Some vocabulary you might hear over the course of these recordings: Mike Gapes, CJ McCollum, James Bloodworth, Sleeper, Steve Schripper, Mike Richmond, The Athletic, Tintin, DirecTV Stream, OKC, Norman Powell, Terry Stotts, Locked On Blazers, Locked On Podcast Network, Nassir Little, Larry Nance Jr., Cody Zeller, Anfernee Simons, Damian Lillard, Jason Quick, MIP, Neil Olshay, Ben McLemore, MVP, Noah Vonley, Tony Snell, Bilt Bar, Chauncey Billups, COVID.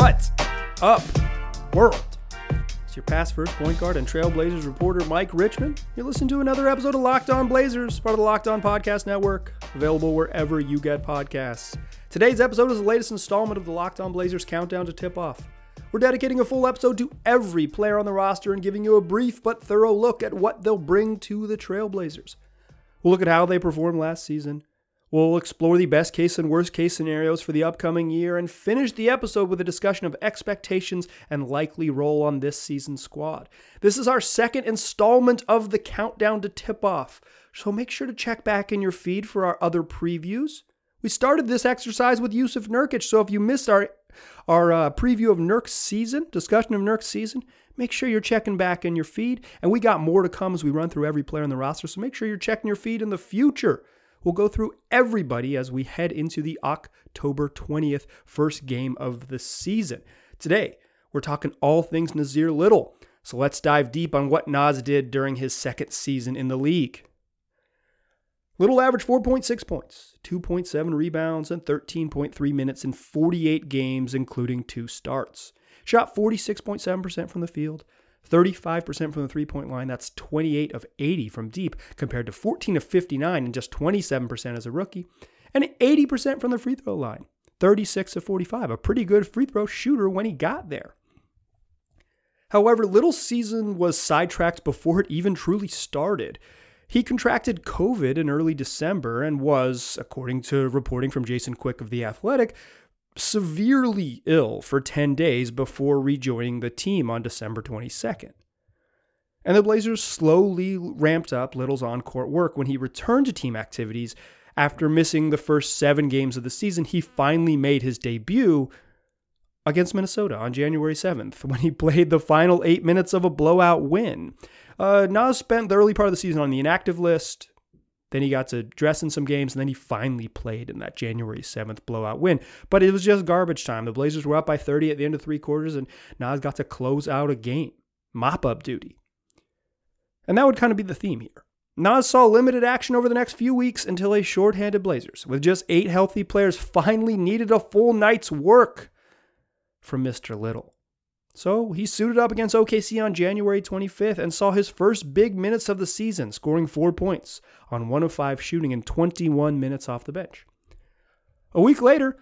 What's up, world? It's your past first point guard and Trailblazers reporter, Mike Richmond. You're listening to another episode of Locked On Blazers, part of the Locked On Podcast Network, available wherever you get podcasts. Today's episode is the latest installment of the Locked On Blazers countdown to tip-off. We're dedicating a full episode to every player on the roster and giving you a brief but thorough look at what they'll bring to the Trailblazers. We'll look at how they performed last season. We'll explore the best case and worst case scenarios for the upcoming year and finish the episode with a discussion of expectations and likely role on this season's squad. This is our second installment of the countdown to tip-off, so make sure to check back in your feed for our other previews. We started this exercise with Yusuf Nurkic, so if you missed our preview of Nurk's season, discussion of Nurk's season, make sure you're checking back in your feed. And we got more to come as we run through every player on the roster, so make sure you're checking your feed in the future. We'll go through everybody as we head into the October 20th first game of the season. Today, we're talking all things Nassir Little, so let's dive deep on what Nas did during his second season in the league. Little averaged 4.6 points, 2.7 rebounds, and 13.3 minutes in 48 games, including two starts. Shot 46.7% from the field, 35% from the three-point line. That's 28 of 80 from deep, compared to 14 of 59 and just 27% as a rookie. And 80% from the free throw line, 36 of 45. A pretty good free throw shooter when he got there. However, Little's season was sidetracked before it even truly started. He contracted COVID in early December and was, according to reporting from Jason Quick of The Athletic, severely ill for 10 days before rejoining the team on December 22nd. And the Blazers slowly ramped up Little's on-court work when he returned to team activities. After missing the first 7 games of the season, he finally made his debut against Minnesota on January 7th when he played the final 8 minutes of a blowout win. Nas spent the early part of the season on the inactive list, then he got to dress in some games, and then he finally played in that January 7th blowout win. But it was just garbage time. The Blazers were up by 30 at the end of 3 quarters, and Nas got to close out a game. Mop-up duty. And that would kind of be the theme here. Nas saw limited action over the next few weeks until a shorthanded Blazers, with just 8 healthy players, finally needed a full night's work from Mr. Little. So he suited up against OKC on January 25th and saw his first big minutes of the season, scoring 4 points on 1 of 5 shooting and 21 minutes off the bench. A week later,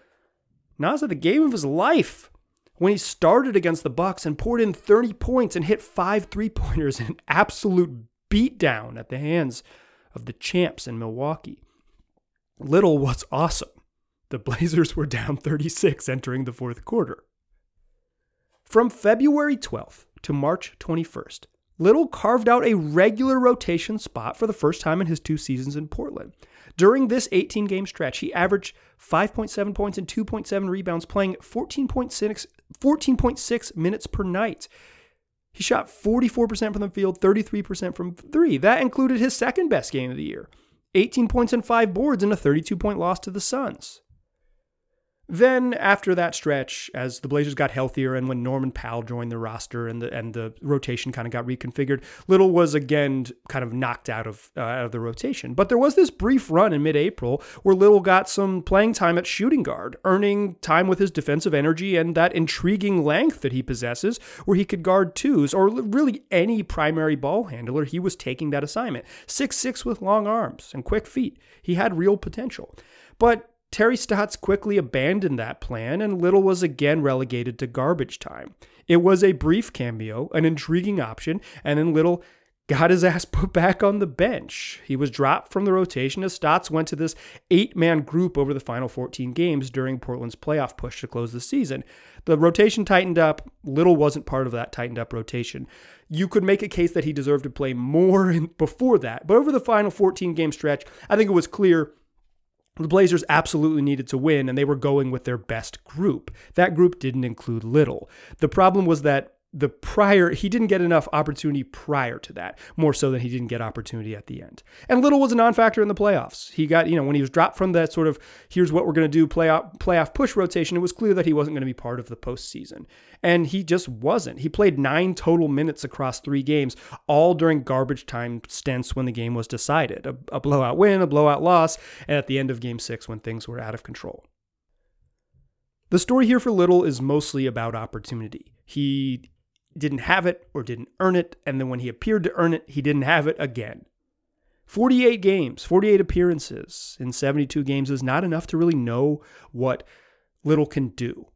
Nas had the game of his life when he started against the Bucks and poured in 30 points and hit 5 three-pointers in an absolute beatdown at the hands of the champs in Milwaukee. Little was awesome. The Blazers were down 36 entering the fourth quarter. From February 12th to March 21st, Little carved out a regular rotation spot for the first time in his 2 seasons in Portland. During this 18-game stretch, he averaged 5.7 points and 2.7 rebounds, playing 14.6 minutes per night. He shot 44% from the field, 33% from 3. That included his second best game of the year, 18 points and 5 boards in a 32-point loss to the Suns. Then, after that stretch, as the Blazers got healthier and when Norman Powell joined the roster and the rotation kind of got reconfigured, Little was again kind of knocked out of the rotation. But there was this brief run in mid-April where Little got some playing time at shooting guard, earning time with his defensive energy and that intriguing length that he possesses where he could guard twos or really any primary ball handler. He was taking that assignment. 6'6" with long arms and quick feet. He had real potential. But Terry Stotts quickly abandoned that plan, and Little was again relegated to garbage time. It was a brief cameo, an intriguing option, and then Little got his ass put back on the bench. He was dropped from the rotation as Stotts went to this 8-man group over the final 14 games during Portland's playoff push to close the season. The rotation tightened up. Little wasn't part of that tightened-up rotation. You could make a case that he deserved to play more before that, but over the final 14-game stretch, I think it was clear the Blazers absolutely needed to win, and they were going with their best group. That group didn't include Little. The problem was that he didn't get enough opportunity prior to that, more so than he didn't get opportunity at the end. And Little was a non-factor in the playoffs. He got, when he was dropped from that sort of, here's what we're going to do, playoff push rotation, it was clear that he wasn't going to be part of the postseason. And he just wasn't. He played 9 total minutes across 3 games, all during garbage time stints when the game was decided. A blowout win, a blowout loss, and at the end of game 6 when things were out of control. The story here for Little is mostly about opportunity. He didn't have it or didn't earn it, and then when he appeared to earn it, he didn't have it again. 48 games, 48 appearances in 72 games is not enough to really know what Little can do.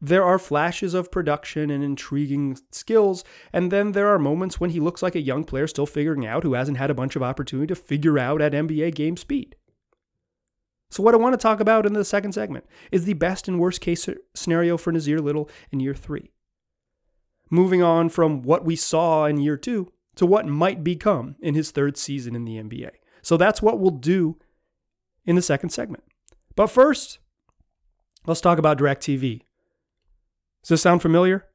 There are flashes of production and intriguing skills, and then there are moments when he looks like a young player still figuring out who hasn't had a bunch of opportunity to figure out at NBA game speed. So what I want to talk about in the second segment is the best and worst case scenario for Nassir Little in year 3. Moving on from what we saw in year 2 to what might become in his third season in the NBA. So that's what we'll do in the second segment. But first, let's talk about DirecTV. Does this sound familiar?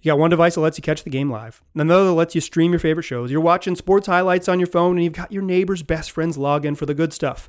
You got one device that lets you catch the game live, another that lets you stream your favorite shows. You're watching sports highlights on your phone, and you've got your neighbor's best friend's login for the good stuff.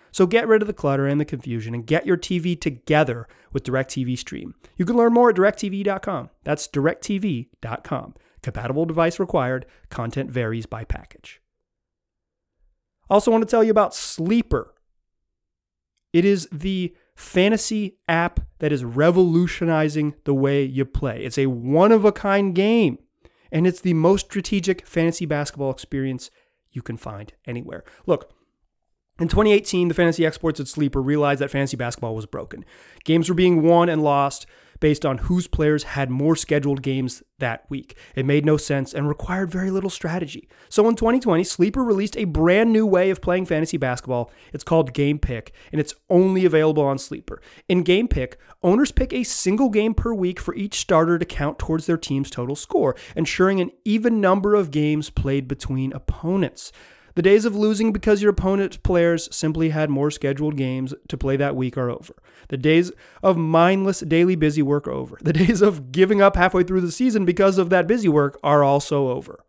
So get rid of the clutter and the confusion and get your TV together with DirecTV Stream. You can learn more at directtv.com. That's directtv.com. Compatible device required. Content varies by package. Also want to tell you about Sleeper. It is the fantasy app that is revolutionizing the way you play. It's a one-of-a-kind game, and it's the most strategic fantasy basketball experience you can find anywhere. Look, in 2018, the fantasy experts at Sleeper realized that fantasy basketball was broken. Games were being won and lost based on whose players had more scheduled games that week. It made no sense and required very little strategy. So in 2020, Sleeper released a brand new way of playing fantasy basketball. It's called Game Pick, and it's only available on Sleeper. In Game Pick, owners pick a single game per week for each starter to count towards their team's total score, ensuring an even number of games played between opponents. The days of losing because your opponent's players simply had more scheduled games to play that week are over. The days of mindless daily busy work are over. The days of giving up halfway through the season because of that busy work are also over.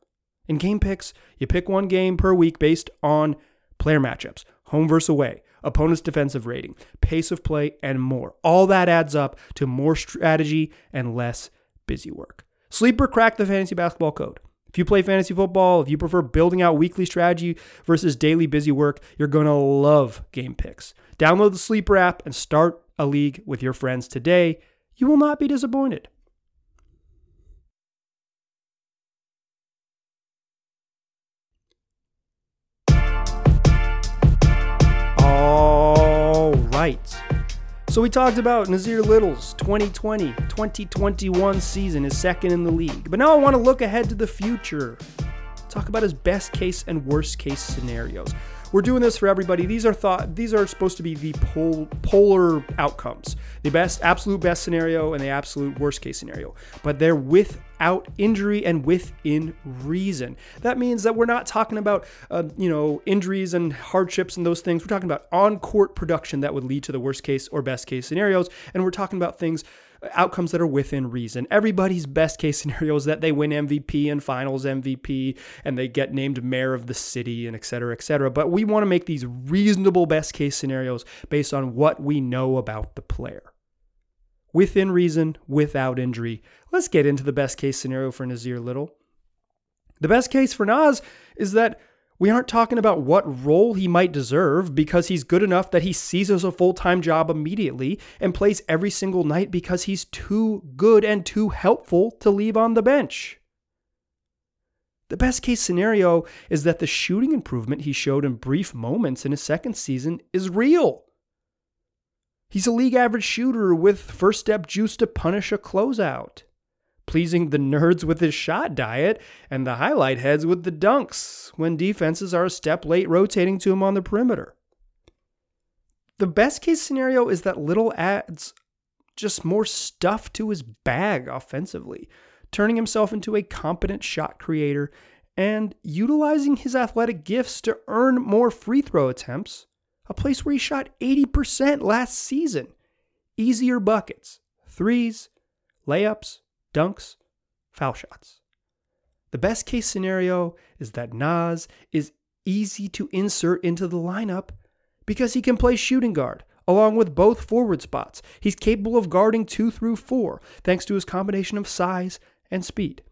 In Game Picks, you pick one game per week based on player matchups, home versus away, opponent's defensive rating, pace of play, and more. All that adds up to more strategy and less busy work. Sleeper cracked the fantasy basketball code. If you play fantasy football, if you prefer building out weekly strategy versus daily busy work, you're going to love Game Picks. Download the Sleeper app and start a league with your friends today. You will not be disappointed. All right. So we talked about Nassir Little's 2020-2021 season, his second in the league. But now I want to look ahead to the future, talk about his best case and worst case scenarios. We're doing this for everybody. These are supposed to be the polar outcomes, the best, absolute best scenario and the absolute worst case scenario. But they're without injury and within reason. That means that we're not talking about injuries and hardships and those things. We're talking about on-court production that would lead to the worst case or best case scenarios, and we're talking about things. Outcomes that are within reason. Everybody's best case scenario is that they win MVP and finals MVP and they get named mayor of the city and et cetera, et cetera. But we want to make these reasonable best case scenarios based on what we know about the player. Within reason, without injury. Let's get into the best case scenario for Nassir Little. The best case for Nas is that we aren't talking about what role he might deserve because he's good enough that he seizes a full-time job immediately and plays every single night because he's too good and too helpful to leave on the bench. The best case scenario is that the shooting improvement he showed in brief moments in his second season is real. He's a league average shooter with first step juice to punish a closeout, pleasing the nerds with his shot diet and the highlight heads with the dunks when defenses are a step late rotating to him on the perimeter. The best case scenario is that Little adds just more stuff to his bag offensively, turning himself into a competent shot creator and utilizing his athletic gifts to earn more free throw attempts, a place where he shot 80% last season. Easier buckets, threes, layups, dunks, foul shots. The best case scenario is that Nas is easy to insert into the lineup because he can play shooting guard along with both forward spots. He's capable of guarding 2 through 4 thanks to his combination of size and speed.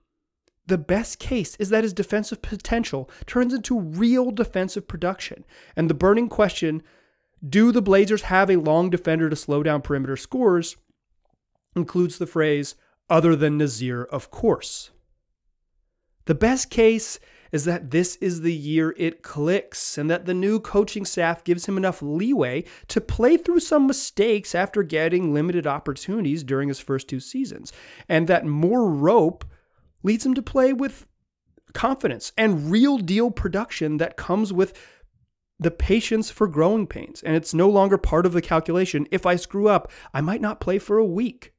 The best case is that his defensive potential turns into real defensive production. And the burning question, do the Blazers have a long defender to slow down perimeter scorers, includes the phrase, other than Nassir, of course. The best case is that this is the year it clicks and that the new coaching staff gives him enough leeway to play through some mistakes after getting limited opportunities during his first 2 seasons, and that more rope leads him to play with confidence and real deal production that comes with the patience for growing pains. And it's no longer part of the calculation. If I screw up, I might not play for a week.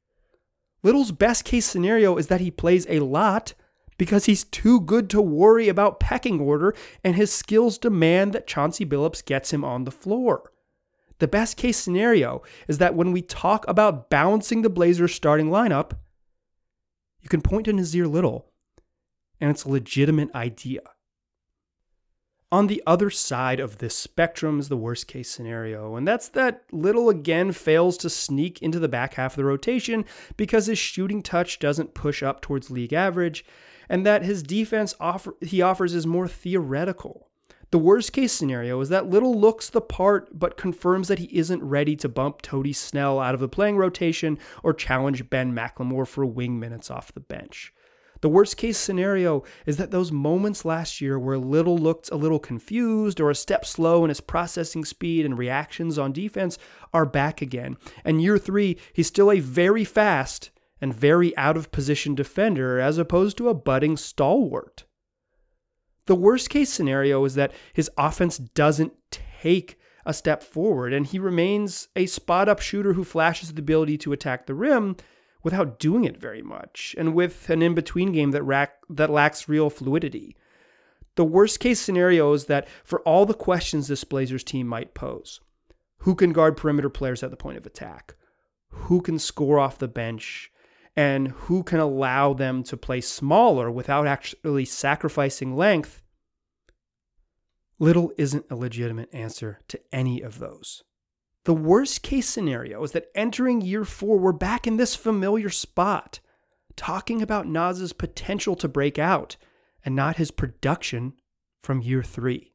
Little's best case scenario is that he plays a lot because he's too good to worry about pecking order, and his skills demand that Chauncey Billups gets him on the floor. The best case scenario is that when we talk about balancing the Blazers starting lineup, you can point to Nassir Little, and it's a legitimate idea. On the other side of this spectrum is the worst case scenario, and that's that Little again fails to sneak into the back half of the rotation because his shooting touch doesn't push up towards league average, and that his defense he offers is more theoretical. The worst case scenario is that Little looks the part but confirms that he isn't ready to bump Tony Snell out of the playing rotation or challenge Ben McLemore for wing minutes off the bench. The worst case scenario is that those moments last year where Little looked a little confused or a step slow in his processing speed and reactions on defense are back again. And year 3, he's still a very fast and very out of position defender as opposed to a budding stalwart. The worst case scenario is that his offense doesn't take a step forward and he remains a spot-up shooter who flashes the ability to attack the rim without doing it very much and with an in-between game that lacks real fluidity. The worst case scenario is that for all the questions this Blazers team might pose, who can guard perimeter players at the point of attack? Who can score off the bench? And who can allow them to play smaller without actually sacrificing length? Little isn't a legitimate answer to any of those. The worst case scenario is that entering year 4, we're back in this familiar spot, talking about Nas's potential to break out and not his production from year 3.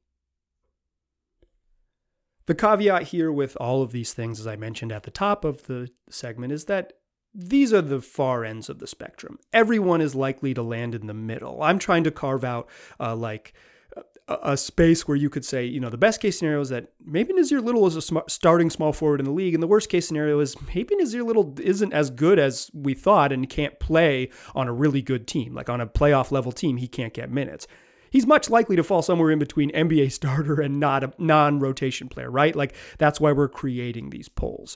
The caveat here with all of these things, as I mentioned at the top of the segment, is that these are the far ends of the spectrum. Everyone is likely to land in the middle. I'm trying to carve out a space where you could say, the best case scenario is that maybe Nassir Little is a starting small forward in the league, and the worst case scenario is maybe Nassir Little isn't as good as we thought and can't play on a really good team. Like on a playoff level team, he can't get minutes. He's much likely to fall somewhere in between NBA starter and not a non-rotation player, right? Like that's why we're creating these polls.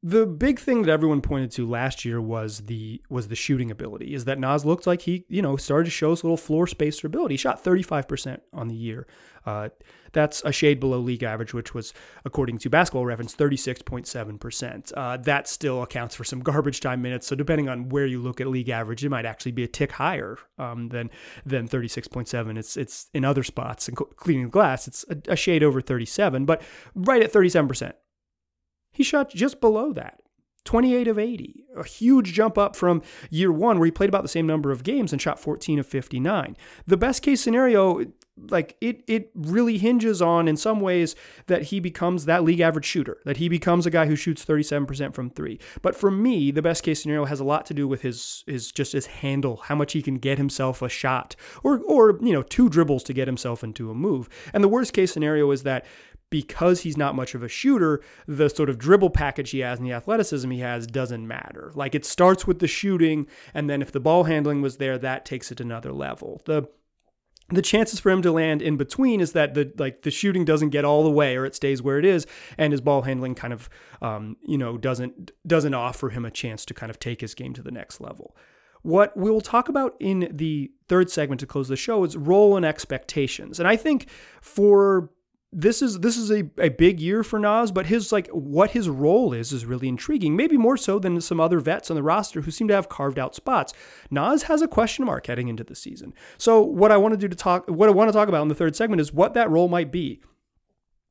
The big thing that everyone pointed to last year was the shooting ability, is that Nas looked like he, started to show his little floor spacer ability. He shot 35% on the year. That's a shade below league average, which was, according to Basketball Reference, 36.7%. That still accounts for some garbage time minutes. So depending on where you look at league average, it might actually be a tick higher than 36.7. It's in other spots, and cleaning the glass, it's a shade over 37, but right at 37%. He shot just below that, 28 of 80, a huge jump up from year 1 where he played about the same number of games and shot 14 of 59. The best case scenario, it really hinges on, in some ways, that he becomes that league average shooter, that he becomes a guy who shoots 37% from 3. But for me, the best case scenario has a lot to do with his handle, how much he can get himself a shot or 2 dribbles to get himself into a move. And the worst case scenario is that because he's not much of a shooter, the sort of dribble package he has and the athleticism he has doesn't matter. Like it starts with the shooting, and then if the ball handling was there, that takes it another level. The chances for him to land in between is that the shooting doesn't get all the way, or it stays where it is, and his ball handling kind of doesn't offer him a chance to kind of take his game to the next level. What we'll talk about in the third segment to close the show is role and expectations, and I think for This is a big year for Nas, but his what his role is really intriguing, maybe more so than some other vets on the roster who seem to have carved out spots. Nas has a question mark heading into the season. So what I want to talk about in the third segment is what that role might be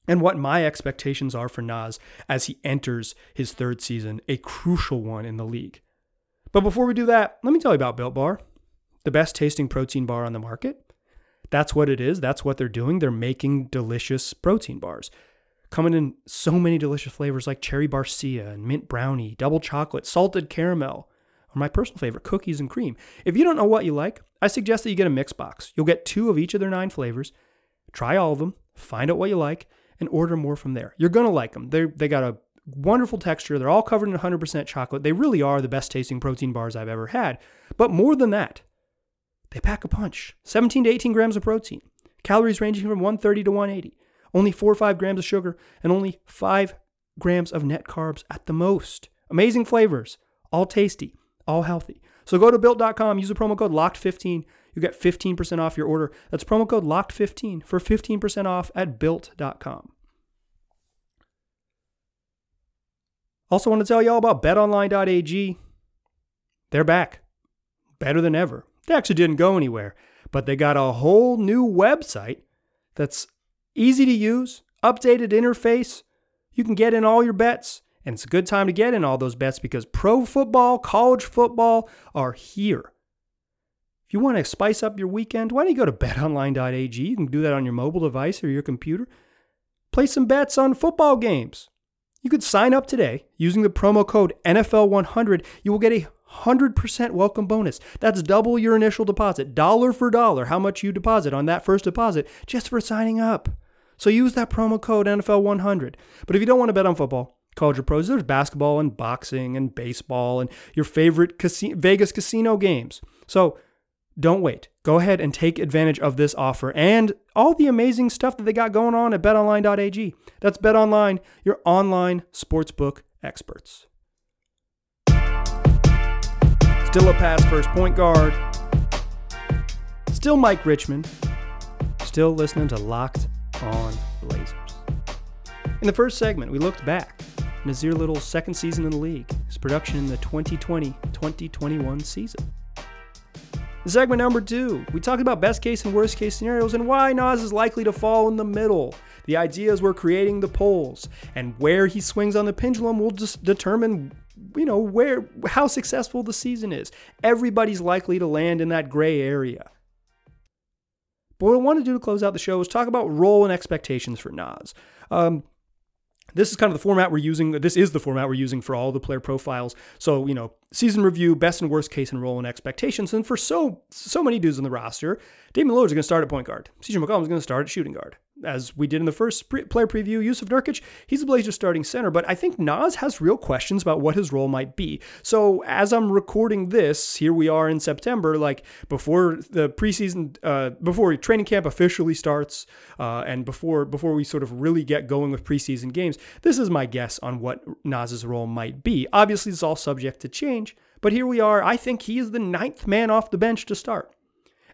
and what my expectations are for Nas as he enters his third season, a crucial one in the league. But before we do that, let me tell you about Bilt Bar, the best tasting protein bar on the market. That's what it is. That's what they're doing. They're making delicious protein bars. Coming in so many delicious flavors like cherry barcia and mint brownie, double chocolate, salted caramel, or my personal favorite, cookies and cream. If you don't know what you like, I suggest that you get a mix box. You'll get 2 of each of their 9 flavors. Try all of them, find out what you like, and order more from there. You're going to like them. They got a wonderful texture. They're all covered in 100% chocolate. They really are the best tasting protein bars I've ever had. But more than that, they pack a punch. 17 to 18 grams of protein. Calories ranging from 130 to 180. Only 4 or 5 grams of sugar and only 5 grams of net carbs at the most. Amazing flavors. All tasty. All healthy. So go to Bilt.com. Use the promo code LOCKED15. You get 15% off your order. That's promo code LOCKED15 for 15% off at Bilt.com. Also want to tell you all about BetOnline.ag. They're back. Better than ever. They actually didn't go anywhere, but they got a whole new website that's easy to use, updated interface. You can get in all your bets, and it's a good time to get in all those bets because pro football, college football are here. If you want to spice up your weekend, why don't you go to betonline.ag? You can do that on your mobile device or your computer. Play some bets on football games. You could sign up today using the promo code NFL100. You will get a 100% welcome bonus. That's double your initial deposit, dollar for dollar, how much you deposit on that first deposit just for signing up. So use that promo code NFL100. But if you don't want to bet on football, college or pros, there's basketball and boxing and baseball and your favorite Vegas casino games. So don't wait. Go ahead and take advantage of this offer and all the amazing stuff that they got going on at betonline.ag. That's BetOnline, your online sportsbook experts. Still a pass first point guard. Still Mike Richmond. Still listening to Locked On Blazers. In the first segment, we looked back at Nassir Little's second season in the league, his production in the 2020-2021 season. In segment number 2, we talked about best case and worst case scenarios and why Nas is likely to fall in the middle. The ideas we're creating the polls, and where he swings on the pendulum will just determine how successful the season is. Everybody's likely to land in that gray area. But what I want to do to close out the show is talk about role and expectations for Nas. This is kind of the format we're using. This is the format we're using for all the player profiles. So, season review, best and worst case, and role and expectations. And for so many dudes on the roster, Damian Lillard's going to start at point guard. CJ McCollum's going to start at shooting guard. As we did in the first player preview, Yusuf Nurkic, he's the Blazers starting center, but I think Nas has real questions about what his role might be. So as I'm recording this, here we are in September, before the preseason, before training camp officially starts, and before we sort of really get going with preseason games, this is my guess on what Nas's role might be. Obviously, it's all subject to change, but here we are. I think he is the 9th man off the bench to start.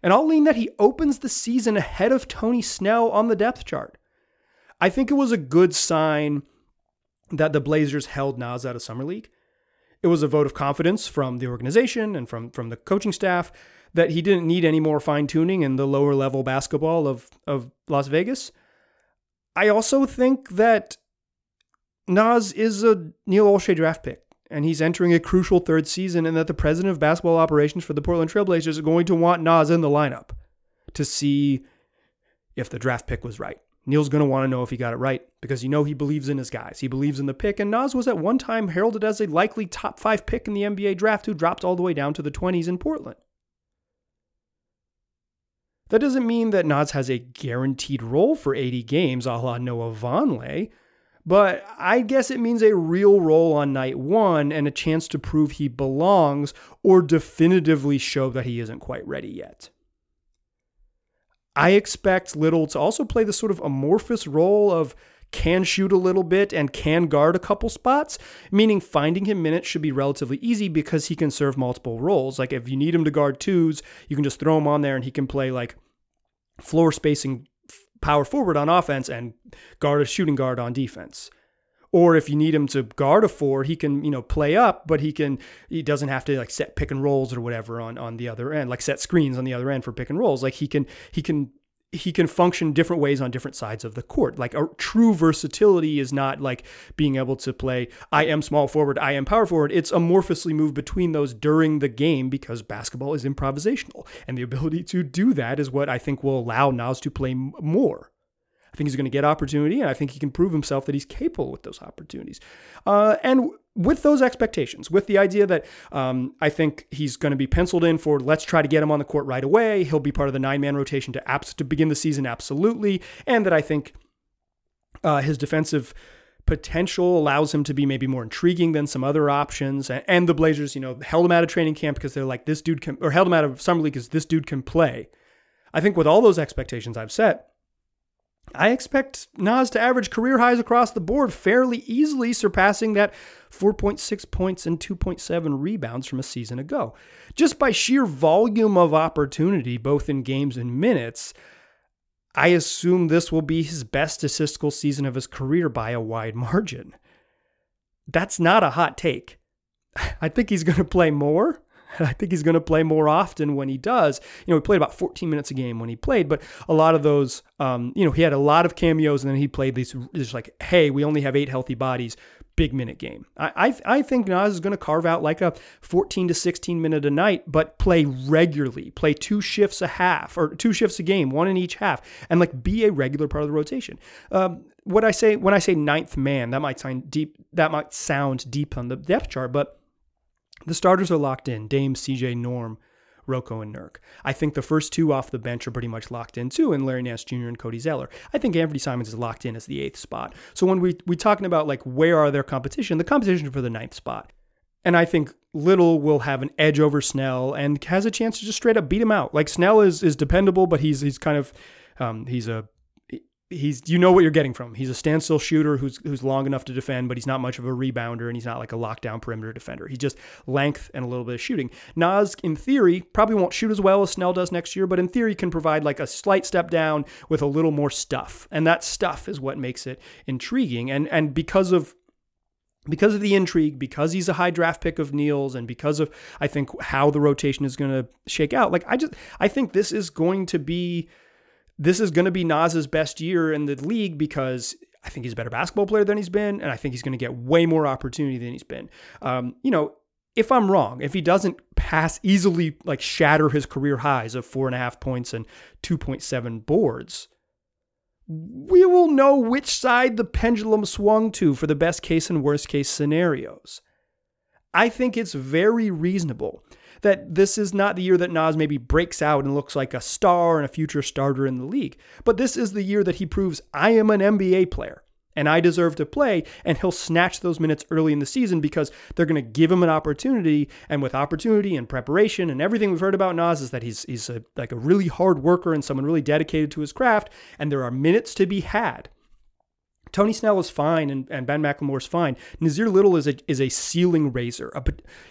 And I'll lean that he opens the season ahead of Tony Snell on the depth chart. I think it was a good sign that the Blazers held Nas out of Summer League. It was a vote of confidence from the organization and from the coaching staff that he didn't need any more fine-tuning in the lower-level basketball of Las Vegas. I also think that Nas is a Neil Olshay draft pick, and he's entering a crucial third season, and that the president of basketball operations for the Portland Trailblazers is going to want Nas in the lineup to see if the draft pick was right. Neil's going to want to know if he got it right because he believes in his guys. He believes in the pick, and Nas was at one time heralded as a likely top 5 pick in the NBA draft who dropped all the way down to the 20s in Portland. That doesn't mean that Nas has a guaranteed role for 80 games a la Noah Vonley, but I guess it means a real role on night one and a chance to prove he belongs or definitively show that he isn't quite ready yet. I expect Little to also play this sort of amorphous role of can shoot a little bit and can guard a couple spots, meaning finding him minutes should be relatively easy because he can serve multiple roles. Like if you need him to guard twos, you can just throw him on there and he can play floor spacing power forward on offense and guard a shooting guard on defense. Or if you need him to guard a four, he can, you know, play up, but he doesn't have to like set pick and rolls or whatever on the other end, like set screens on the other end for pick and rolls. Like he can function different ways on different sides of the court. Like a true versatility is not like being able to play, I am small forward, I am power forward. It's amorphously move between those during the game because basketball is improvisational. And the ability to do that is what I think will allow Nas to play more. I think he's going to get opportunity, and I think he can prove himself that he's capable with those opportunities. And with those expectations, with the idea that I think he's going to be penciled in for, let's try to get him on the court right away. He'll be part of the 9-man rotation to begin the season, absolutely. And that I think his defensive potential allows him to be maybe more intriguing than some other options. And the Blazers, you know, held him out of training camp because they're like, this dude can, or held him out of summer league because this dude can play. I think with all those expectations I've set, I expect Nas to average career highs across the board fairly easily, surpassing that 4.6 points and 2.7 rebounds from a season ago. Just by sheer volume of opportunity, both in games and minutes, I assume this will be his best statistical season of his career by a wide margin. That's not a hot take. I think he's going to play more. I think he's going to play more often when he does. You know, he played about 14 minutes a game when he played, but a lot of those, you know, he had a lot of cameos, and then he played these just like, hey, we only have 8 healthy bodies, big minute game. I think Nas is going to carve out like a 14 to 16 minute a night, but play regularly, play 2 shifts a game, one in each half, and like be a regular part of the rotation. What I say when I say ninth man, that might sound deep on the depth chart, but the starters are locked in: Dame, CJ, Norm, Rocco, and Nurk. I think the first 2 off the bench are pretty much locked in too, and Larry Nance Jr. and Cody Zeller. I think Anfernee Simons is locked in as the 8th spot. So when we're talking about like where are their competition, the competition for the 9th spot. And I think Little will have an edge over Snell and has a chance to just straight up beat him out. Like Snell is dependable, but he's kind of you know what you're getting from him. He's a standstill shooter who's long enough to defend, but he's not much of a rebounder, and he's not like a lockdown perimeter defender. He's just length and a little bit of shooting. Nas, in theory, probably won't shoot as well as Snell does next year, but in theory can provide like a slight step down with a little more stuff. And that stuff is what makes it intriguing. And because of the intrigue, because he's a high draft pick of Neil's, and because of, I think, how the rotation is going to shake out, like I think this is going to be Nas's best year in the league because I think he's a better basketball player than he's been, and I think he's going to get way more opportunity than he's been. You know, if I'm wrong, if he doesn't shatter his career highs of 4.5 points and 2.7 boards, we will know which side the pendulum swung to for the best case and worst case scenarios. I think it's very reasonable that this is not the year that Nas maybe breaks out and looks like a star and a future starter in the league. But this is the year that he proves, I am an NBA player and I deserve to play, and he'll snatch those minutes early in the season because they're going to give him an opportunity. And with opportunity and preparation and everything we've heard about Nas is that he's a really hard worker and someone really dedicated to his craft, and there are minutes to be had. Tony Snell is fine, and Ben McLemore is fine. Nassir Little is a ceiling raiser.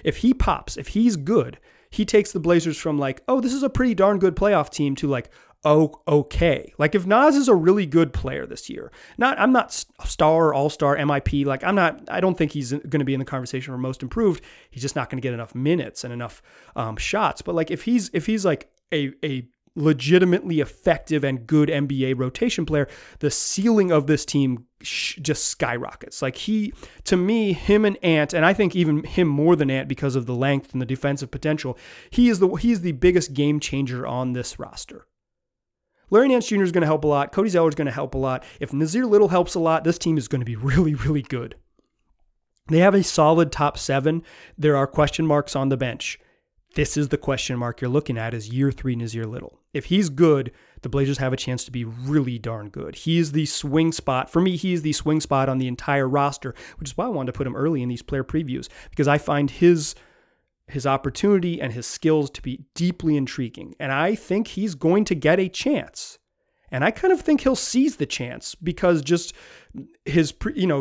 If he pops, if he's good, he takes the Blazers from like, oh, this is a pretty darn good playoff team, to like, oh, okay. Like if Nas is a really good player this year, I'm not star, all-star, MIP. Like I don't think he's going to be in the conversation for most improved. He's just not going to get enough minutes and enough shots. But like if he's like a legitimately effective and good NBA rotation player, the ceiling of this team just skyrockets. Like him and Ant, and I think even him more than Ant because of the length and the defensive potential, he is the biggest game changer on this roster. Larry Nance Jr. is going to help a lot. Cody Zeller is going to help a lot. If Nassir Little helps a lot, this team is going to be really, really good. They have a solid top 7. There are question marks on the bench. This is the question mark you're looking at, is year 3 Nassir Little. If he's good, the Blazers have a chance to be really darn good. He is the swing spot. For me, he is the swing spot on the entire roster, which is why I wanted to put him early in these player previews, because I find his opportunity and his skills to be deeply intriguing. And I think he's going to get a chance. And I kind of think he'll seize the chance because just his,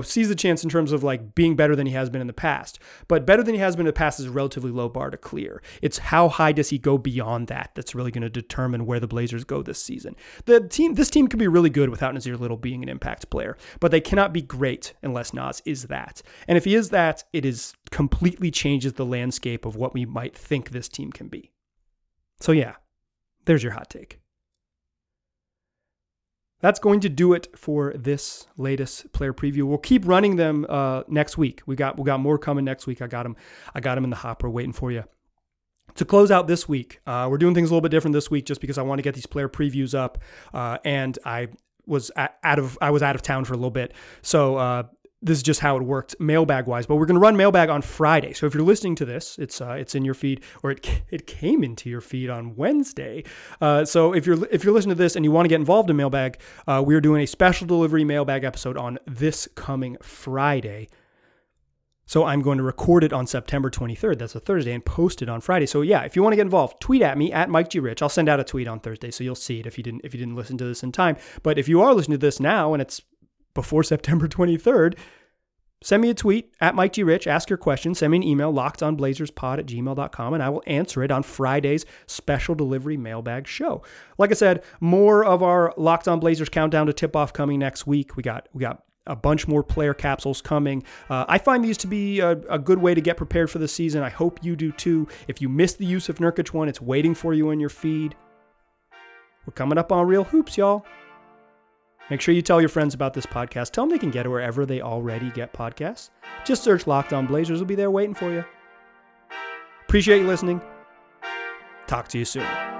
seize the chance in terms of like being better than he has been in the past. But better than he has been in the past is a relatively low bar to clear. It's how high does he go beyond that that's really going to determine where the Blazers go this season. This team could be really good without Nassir Little being an impact player, but they cannot be great unless Nas is that. And if he is that, it is completely changes the landscape of what we might think this team can be. So yeah, there's your hot take. That's going to do it for this latest player preview. We'll keep running them next week. We got more coming next week. I got them in the hopper waiting for you. To close out this week, we're doing things a little bit different this week just because I want to get these player previews up, and I was out of town for a little bit, so. This is just how it worked mailbag-wise, but we're going to run mailbag on Friday. So if you're listening to this, it's in your feed, or it came into your feed on Wednesday. So if you're listening to this and you want to get involved in mailbag, we're doing a special delivery mailbag episode on this coming Friday. So I'm going to record it on September 23rd. That's a Thursday, and post it on Friday. So yeah, if you want to get involved, tweet at me, at Mike G. Rich. I'll send out a tweet on Thursday, so you'll see it if you didn't listen to this in time. But if you are listening to this now and it's before September 23rd, send me a tweet at Mike G. Rich, ask your question, send me an email, lockedonblazerspod@gmail.com, and I will answer it on Friday's special delivery mailbag show. Like I said, more of our Locked On Blazers countdown to tip-off coming next week. We got a bunch more player capsules coming. I find these to be a good way to get prepared for the season. I hope you do too. If you missed the Yusuf Nurkic one, it's waiting for you in your feed. We're coming up on Real Hoops, y'all. Make sure you tell your friends about this podcast. Tell them they can get it wherever they already get podcasts. Just search Locked On Blazers. We'll be there waiting for you. Appreciate you listening. Talk to you soon.